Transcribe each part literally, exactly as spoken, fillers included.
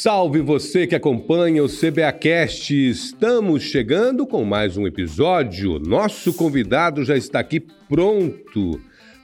Salve você que acompanha o C B A Cast! Estamos chegando com mais um episódio. Nosso convidado já está aqui pronto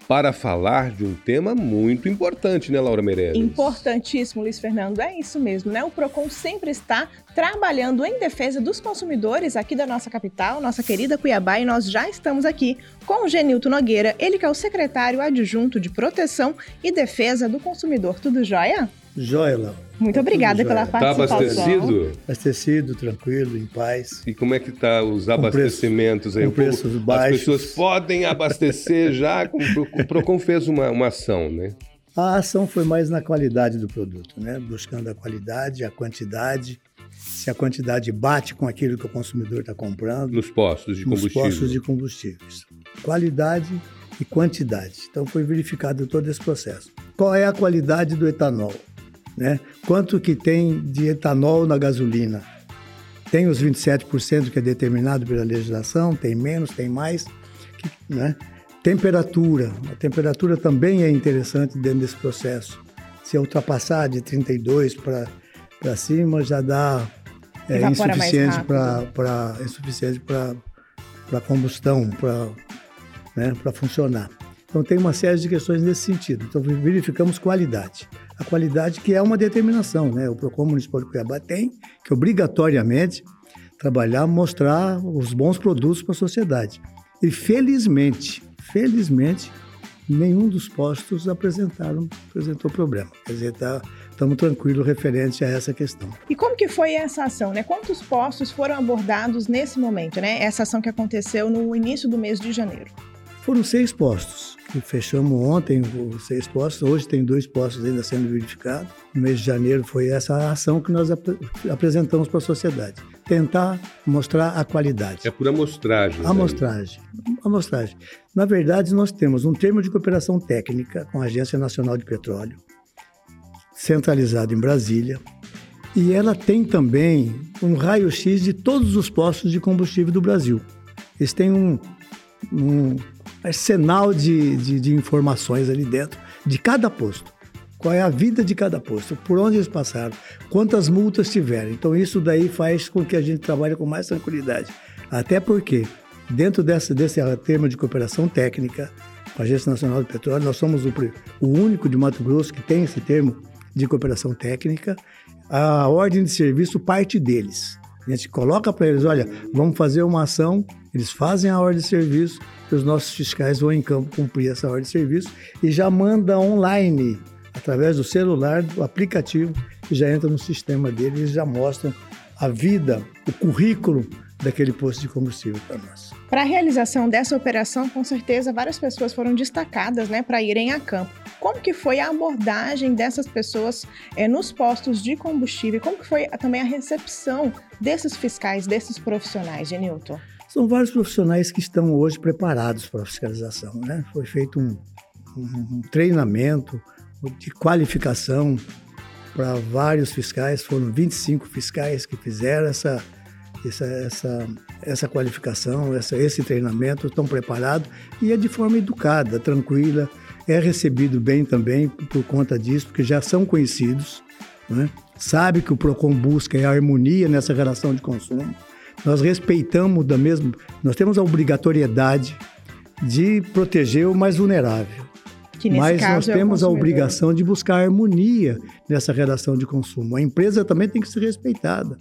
para falar de um tema muito importante, né, Laura Meirelles? Importantíssimo, Luiz Fernando. É isso mesmo, né? O PROCON sempre está trabalhando em defesa dos consumidores aqui da nossa capital, nossa querida Cuiabá, e nós já estamos aqui com o Genilto Nogueira, ele que é o secretário adjunto de Proteção e Defesa do Consumidor. Tudo jóia? Jóia, Laura. Muito tá obrigada pela participação. Está abastecido? Abastecido, tranquilo, em paz. E como é que tá os abastecimentos aí? Com preços baixos. As pessoas podem abastecer já? O PROCON fez uma, uma ação, né? A ação foi mais na qualidade do produto, né? Buscando a qualidade, a quantidade. Se a quantidade bate com aquilo que o consumidor está comprando. Nos postos de combustíveis. Nos postos de combustíveis. Qualidade e quantidade. Então foi verificado todo esse processo. Qual é a qualidade do etanol? Né? Quanto que tem de etanol na gasolina? Tem os vinte e sete por cento que é determinado pela legislação, tem menos, tem mais, né? Temperatura, a temperatura também é interessante dentro desse processo. Se ultrapassar de trinta e dois para cima, já dá é, insuficiente para insuficiente para combustão, para né, para funcionar. Então tem uma série de questões nesse sentido. Então verificamos qualidade. A qualidade que é uma determinação, né? O PROCON Municipal de Cuiabá tem que obrigatoriamente trabalhar, mostrar os bons produtos para a sociedade. E felizmente, felizmente, nenhum dos postos apresentaram, apresentou problema. Quer dizer, tá, estamos tranquilos referente a essa questão. E como que foi essa ação, né? Quantos postos foram abordados nesse momento, né? Essa ação que aconteceu no início do mês de janeiro. Foram seis postos. Fechamos ontem os seis postos, hoje tem dois postos ainda sendo verificados. No mês de janeiro foi essa ação que nós ap- apresentamos para a sociedade. Tentar mostrar a qualidade. É por amostragem. Amostragem. Né? Amostragem. Na verdade, nós temos um termo de cooperação técnica com a Agência Nacional de Petróleo, centralizado em Brasília, e ela tem também um raio-x de todos os postos de combustível do Brasil. Eles têm um... um arsenal de, de, de informações ali dentro, de cada posto. Qual é a vida de cada posto, por onde eles passaram, quantas multas tiveram. Então, isso daí faz com que a gente trabalhe com mais tranquilidade. Até porque, dentro desse, desse termo de cooperação técnica, com a Agência Nacional de Petróleo, nós somos o, o único de Mato Grosso que tem esse termo de cooperação técnica. A ordem de serviço parte deles. A gente coloca para eles, olha, vamos fazer uma ação, eles fazem a ordem de serviço, e os nossos fiscais vão em campo cumprir essa ordem de serviço e já manda online, através do celular, do aplicativo, que já entra no sistema deles e já mostram a vida, o currículo daquele posto de combustível para nós. Para a realização dessa operação, com certeza, várias pessoas foram destacadas, né, para irem a campo. Como que foi a abordagem dessas pessoas é, nos postos de combustível? Como que foi também a recepção desses fiscais, desses profissionais, Genilto? São vários profissionais que estão hoje preparados para a fiscalização, né? Foi feito um, um, um treinamento de qualificação para vários fiscais. Foram vinte e cinco fiscais que fizeram essa Essa, essa, essa qualificação, essa, esse treinamento, estão preparados e é de forma educada, tranquila, é recebido bem também por conta disso, porque já são conhecidos, né? Sabe que o PROCON busca a harmonia nessa relação de consumo. Nós respeitamos da mesma, nós temos a obrigatoriedade de proteger o mais vulnerável. Mas nós temos a obrigação de buscar harmonia nessa relação de consumo. A empresa também tem que ser respeitada.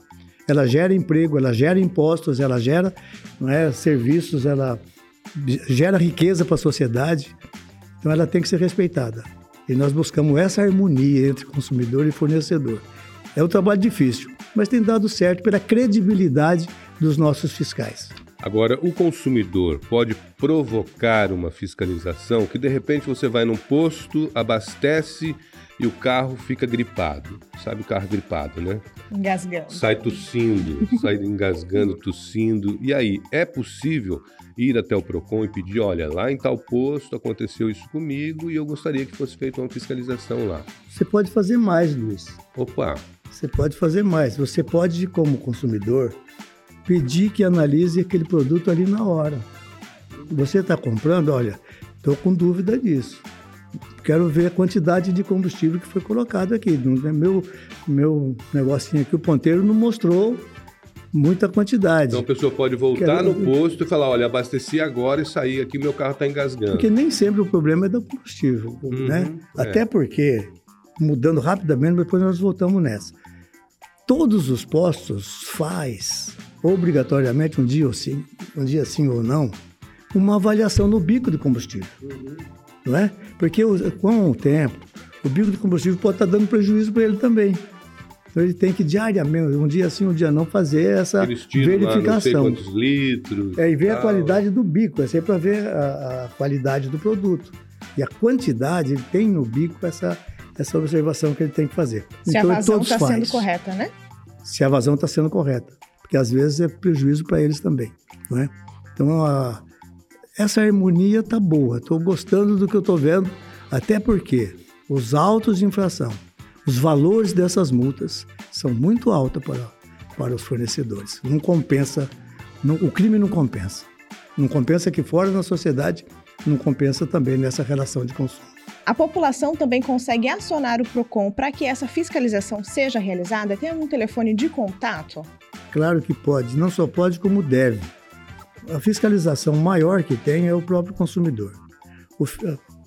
Ela gera emprego, ela gera impostos, ela gera não é, serviços, ela gera riqueza para a sociedade. Então, ela tem que ser respeitada. E nós buscamos essa harmonia entre consumidor e fornecedor. É um trabalho difícil, mas tem dado certo pela credibilidade dos nossos fiscais. Agora, o consumidor pode provocar uma fiscalização que, de repente, você vai num posto, abastece e o carro fica gripado. Sabe o carro gripado, né? Engasgando. Sai tossindo, sai engasgando, tossindo. E aí, é possível ir até o PROCON e pedir, olha, lá em tal posto aconteceu isso comigo e eu gostaria que fosse feita uma fiscalização lá. Você pode fazer mais, Luiz. Opa! Você pode fazer mais. Você pode, como consumidor, pedir que analise aquele produto ali na hora. Você está comprando, olha, estou com dúvida disso. quero ver a quantidade de combustível que foi colocado aqui. Meu, meu negocinho aqui, o ponteiro não mostrou muita quantidade. Então a pessoa pode voltar quero... no posto e falar, olha, abasteci agora e saí aqui, meu carro está engasgando. Porque nem sempre o problema é do combustível, uhum, né? É. Até porque, mudando rapidamente, depois nós voltamos nessa. Todos os postos faz, obrigatoriamente, um dia ou sim, um dia sim ou não, uma avaliação no bico de combustível, uhum, não é? Porque com o tempo, o bico de combustível pode estar dando prejuízo para ele também. Então ele tem que diariamente, um dia sim, um dia não, fazer essa verificação. Lá, não sei quantos litros, é, e ver tal. A qualidade do bico, é sempre para ver a, a qualidade do produto. E a quantidade, ele tem no bico essa, essa observação que ele tem que fazer. Se então, a vazão está sendo correta, né? Se a vazão está sendo correta, porque às vezes é prejuízo para eles também, não é? Então a, essa harmonia está boa, estou gostando do que eu estou vendo, até porque os autos de infração, os valores dessas multas são muito altos para, para os fornecedores. Não compensa, não, o crime não compensa. Não compensa aqui fora na sociedade, não compensa também nessa relação de consumo. A população também consegue acionar o PROCON para que essa fiscalização seja realizada? Tem algum telefone de contato? Claro que pode, não só pode como deve. A fiscalização maior que tem é o próprio consumidor. O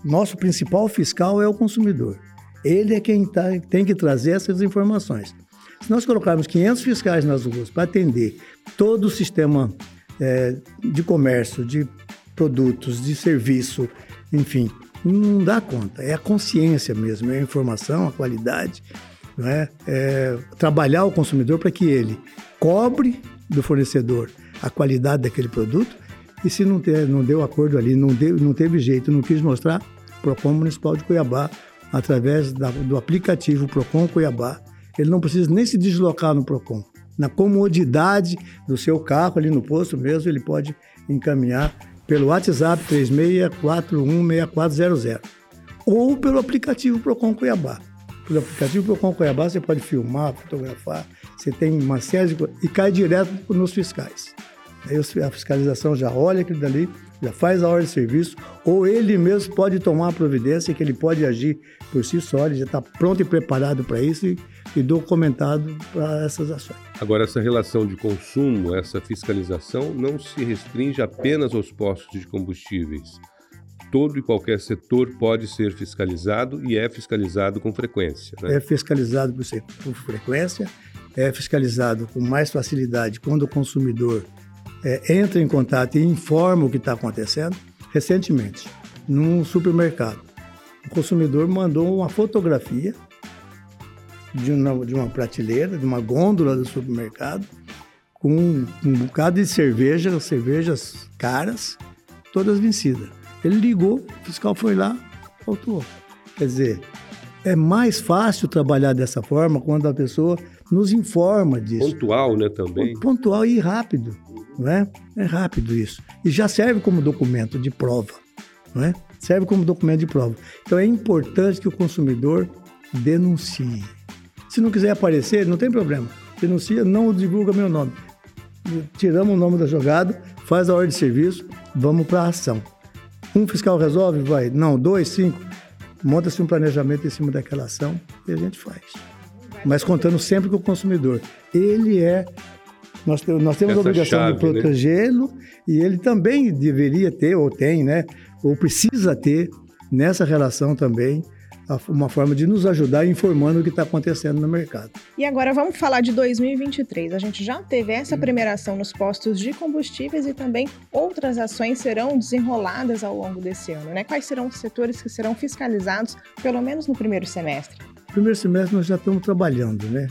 nosso principal fiscal é o consumidor. Ele é quem tá, tem que trazer essas informações. Se nós colocarmos quinhentos fiscais nas ruas para atender todo o sistema é, de comércio, de produtos, de serviço, enfim, não dá conta. É a consciência mesmo, é a informação, a qualidade, não é? É trabalhar o consumidor para que ele cobre do fornecedor a qualidade daquele produto e se não, ter, não deu acordo ali, não, deu, não teve jeito, não quis mostrar, PROCON Municipal de Cuiabá, através da, do aplicativo PROCON Cuiabá. Ele não precisa nem se deslocar no PROCON. Na comodidade do seu carro, ali no posto mesmo, ele pode encaminhar pelo WhatsApp três seis quatro um seis quatro zero zero ou pelo aplicativo PROCON Cuiabá. Pelo aplicativo PROCON Cuiabá você pode filmar, fotografar, você tem uma série de coisas e cai direto nos fiscais. Aí a fiscalização já olha aquilo dali, já faz a hora de serviço, ou ele mesmo pode tomar a providência, que ele pode agir por si só, ele já está pronto e preparado para isso e, e documentado para essas ações. Agora, essa relação de consumo, essa fiscalização, não se restringe apenas aos postos de combustíveis. Todo e qualquer setor pode ser fiscalizado e é fiscalizado com frequência, né? É fiscalizado por, por frequência, é fiscalizado com mais facilidade quando o consumidor É, entra em contato e informa o que está acontecendo. Recentemente, num supermercado, o consumidor mandou uma fotografia de uma, de uma prateleira, de uma gôndola do supermercado, com um, um bocado de cerveja, cervejas caras, todas vencidas. Ele ligou, o fiscal foi lá, autuou. Quer dizer, é mais fácil trabalhar dessa forma quando a pessoa nos informa disso. Pontual, né, também? Pontual e rápido. Não é? É rápido isso. E já serve como documento de prova. Não é? Serve como documento de prova. Então é importante que o consumidor denuncie. Se não quiser aparecer, não tem problema. Denuncia, não divulga meu nome. Tiramos o nome da jogada, faz a ordem de serviço, vamos para a ação. Um fiscal resolve, vai. Não, dois, cinco. Monta-se um planejamento em cima daquela ação e a gente faz. Mas contando sempre com o consumidor. Ele é... Nós, nós temos essa a obrigação chave, de protegê-lo, né? E ele também deveria ter, ou tem, né? Ou precisa ter, nessa relação também, uma forma de nos ajudar informando o que está acontecendo no mercado. E agora vamos falar de dois mil e vinte e três. A gente já teve essa primeira ação nos postos de combustíveis e também outras ações serão desenroladas ao longo desse ano, né? Quais serão os setores que serão fiscalizados, pelo menos no primeiro semestre? No primeiro semestre nós já estamos trabalhando, né?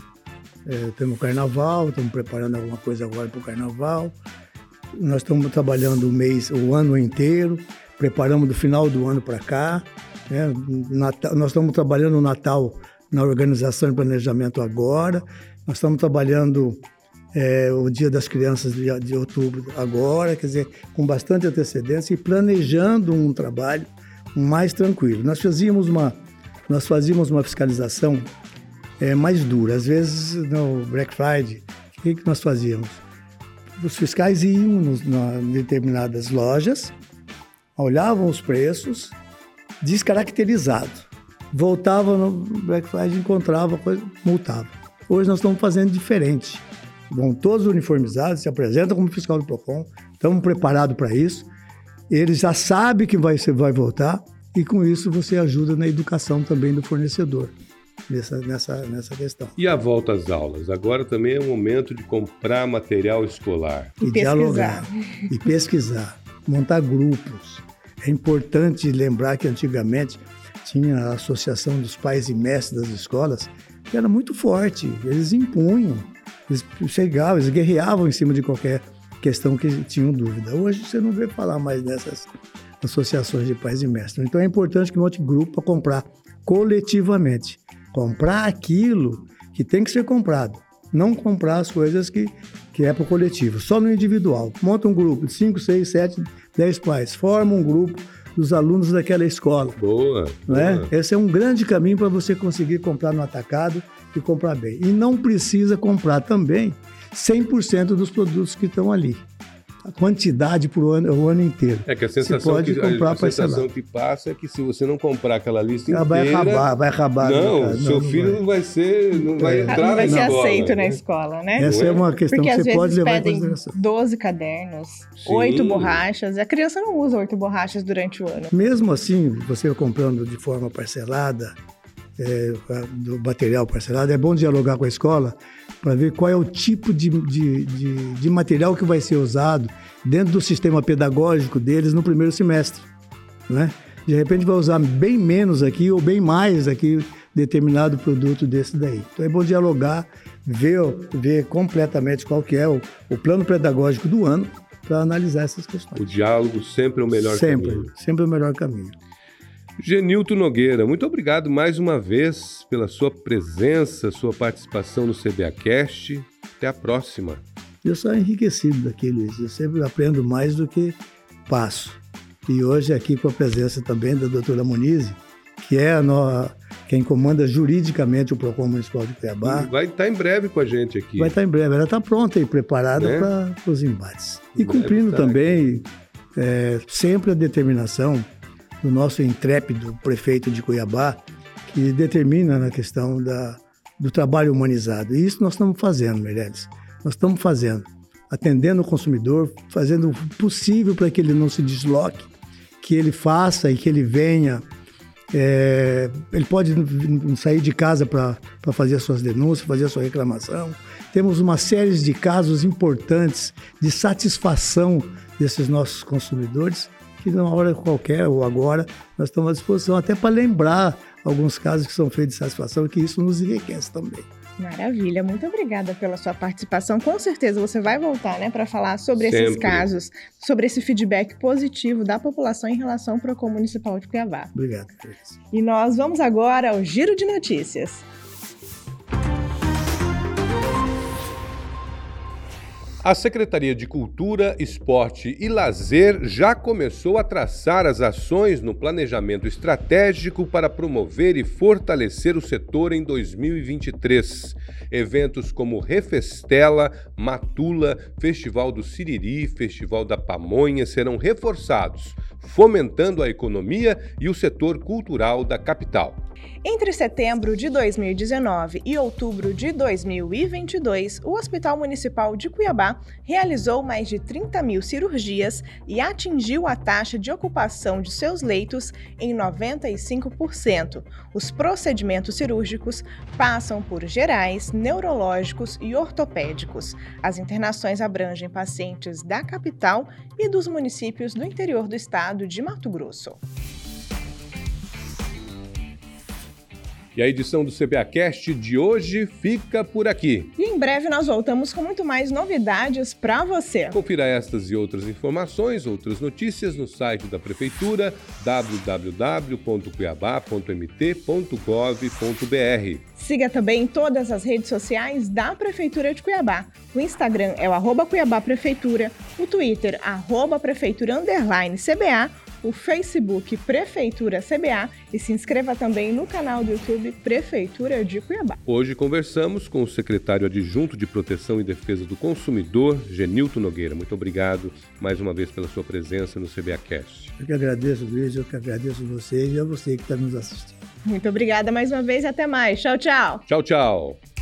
É, temos o carnaval, estamos preparando alguma coisa agora para o carnaval. Nós estamos trabalhando o mês, o ano inteiro, preparamos do final do ano para cá. Né? Natal, nós estamos trabalhando o Natal na organização e planejamento agora. Nós estamos trabalhando é, o Dia das Crianças de, de outubro agora, quer dizer, com bastante antecedência e planejando um trabalho mais tranquilo. Nós fazíamos uma, nós fazíamos uma fiscalização É mais dura. Às vezes, no Black Friday, o que, que nós fazíamos? Os fiscais iam nos, na, em determinadas lojas, olhavam os preços, descaracterizado. Voltava no Black Friday, encontrava coisa, multava. Hoje nós estamos fazendo diferente. Vão todos uniformizados, se apresentam como fiscal do PROCON, estamos preparados para isso. Eles já sabem que vai, vai voltar e com isso você ajuda na educação também do fornecedor nessa, nessa, nessa questão. E a volta às aulas? Agora também é o momento de comprar material escolar. E, e dialogar. E pesquisar. Montar grupos. É importante lembrar que antigamente tinha a Associação dos Pais e Mestres das Escolas, que era muito forte, eles impunham, eles chegavam, eles guerreavam em cima de qualquer questão que tinham dúvida. Hoje você não vê falar mais dessas associações de pais e mestres. Então é importante que monte grupo para comprar coletivamente. Comprar aquilo que tem que ser comprado, não comprar as coisas que, que é para o coletivo, só no individual. Monta um grupo de cinco, seis, sete, dez pais, forma um grupo dos alunos daquela escola. Boa, né? Boa. Esse é um grande caminho para você conseguir comprar no atacado e comprar bem. E não precisa comprar também cem por cento dos produtos que estão ali. A quantidade por ano, o ano inteiro. É que a sensação, pode que, comprar a sensação que passa é que se você não comprar aquela lista inteira... Vai acabar, vai acabar. Não, não seu não filho vai. não vai ser... Não vai é. entrar não vai ser bola, aceito né? na escola, né? Essa é, é uma questão porque que você pode levar em consideração. Porque às vezes pedem doze cadernos, oito borrachas. A criança não usa oito borrachas durante o ano. Mesmo assim, você comprando de forma parcelada, é, do material parcelado, é bom dialogar com a escola para ver qual é o tipo de, de, de, de material que vai ser usado dentro do sistema pedagógico deles no primeiro semestre, né? De repente vai usar bem menos aqui ou bem mais aqui determinado produto desse daí. Então é bom dialogar, ver, ver completamente qual que é o, o plano pedagógico do ano para analisar essas questões. O diálogo sempre é o melhor sempre, caminho. Sempre, sempre é o melhor caminho. Genilto Nogueira, muito obrigado mais uma vez pela sua presença, sua participação no C B A Cast. Até a próxima. Eu sou enriquecido daqui, Luiz. Eu sempre aprendo mais do que passo. E hoje aqui com a presença também da doutora Moniz, que é a nossa, quem comanda juridicamente o PROCON Municipal de Cuiabá. E vai estar em breve com a gente aqui. Vai estar em breve. Ela está pronta e preparada, né, para os embates. E vai cumprindo também é, sempre a determinação do nosso intrépido prefeito de Cuiabá, que determina na questão da, do trabalho humanizado. E isso nós estamos fazendo, Meirelles. Nós estamos fazendo, atendendo o consumidor, fazendo o possível para que ele não se desloque, que ele faça e que ele venha. É, ele pode sair de casa para fazer as suas denúncias, fazer a sua reclamação. Temos uma série de casos importantes de satisfação desses nossos consumidores, que numa hora qualquer ou agora nós estamos à disposição até para lembrar alguns casos que são feitos de satisfação e que isso nos enriquece também. Maravilha, muito obrigada pela sua participação. Com certeza você vai voltar, né, para falar sobre Sempre. esses casos, sobre esse feedback positivo da população em relação ao PROCON Municipal de Cuiabá. Obrigado, Cris. E nós vamos agora ao Giro de Notícias. A Secretaria de Cultura, Esporte e Lazer já começou a traçar as ações no planejamento estratégico para promover e fortalecer o setor em dois mil e vinte e três. Eventos como Refestela, Matula, Festival do Siriri, Festival da Pamonha serão reforçados, fomentando a economia e o setor cultural da capital. Entre setembro de dois mil e dezenove e outubro de dois mil e vinte e dois, o Hospital Municipal de Cuiabá realizou mais de trinta mil cirurgias e atingiu a taxa de ocupação de seus leitos em noventa e cinco por cento. Os procedimentos cirúrgicos passam por gerais, neurológicos e ortopédicos. As internações abrangem pacientes da capital e dos municípios do interior do estado de Mato Grosso. E a edição do C B A Cast de hoje fica por aqui. E em breve nós voltamos com muito mais novidades para você. Confira estas e outras informações, outras notícias no site da Prefeitura, w w w ponto cuiabá ponto m t ponto gov ponto b r. Siga também todas as redes sociais da Prefeitura de Cuiabá. O Instagram é o arroba Cuiabá Prefeitura, o Twitter, arroba Prefeitura Underline C B A, o Facebook Prefeitura C B A e se inscreva também no canal do YouTube Prefeitura de Cuiabá. Hoje conversamos com o secretário adjunto de Proteção e Defesa do Consumidor, Genilto Nogueira. Muito obrigado mais uma vez pela sua presença no C B A Cast. Eu que agradeço, Luiz, eu que agradeço vocês e a você que está nos assistindo. Muito obrigada mais uma vez e até mais. Tchau, tchau. Tchau, tchau.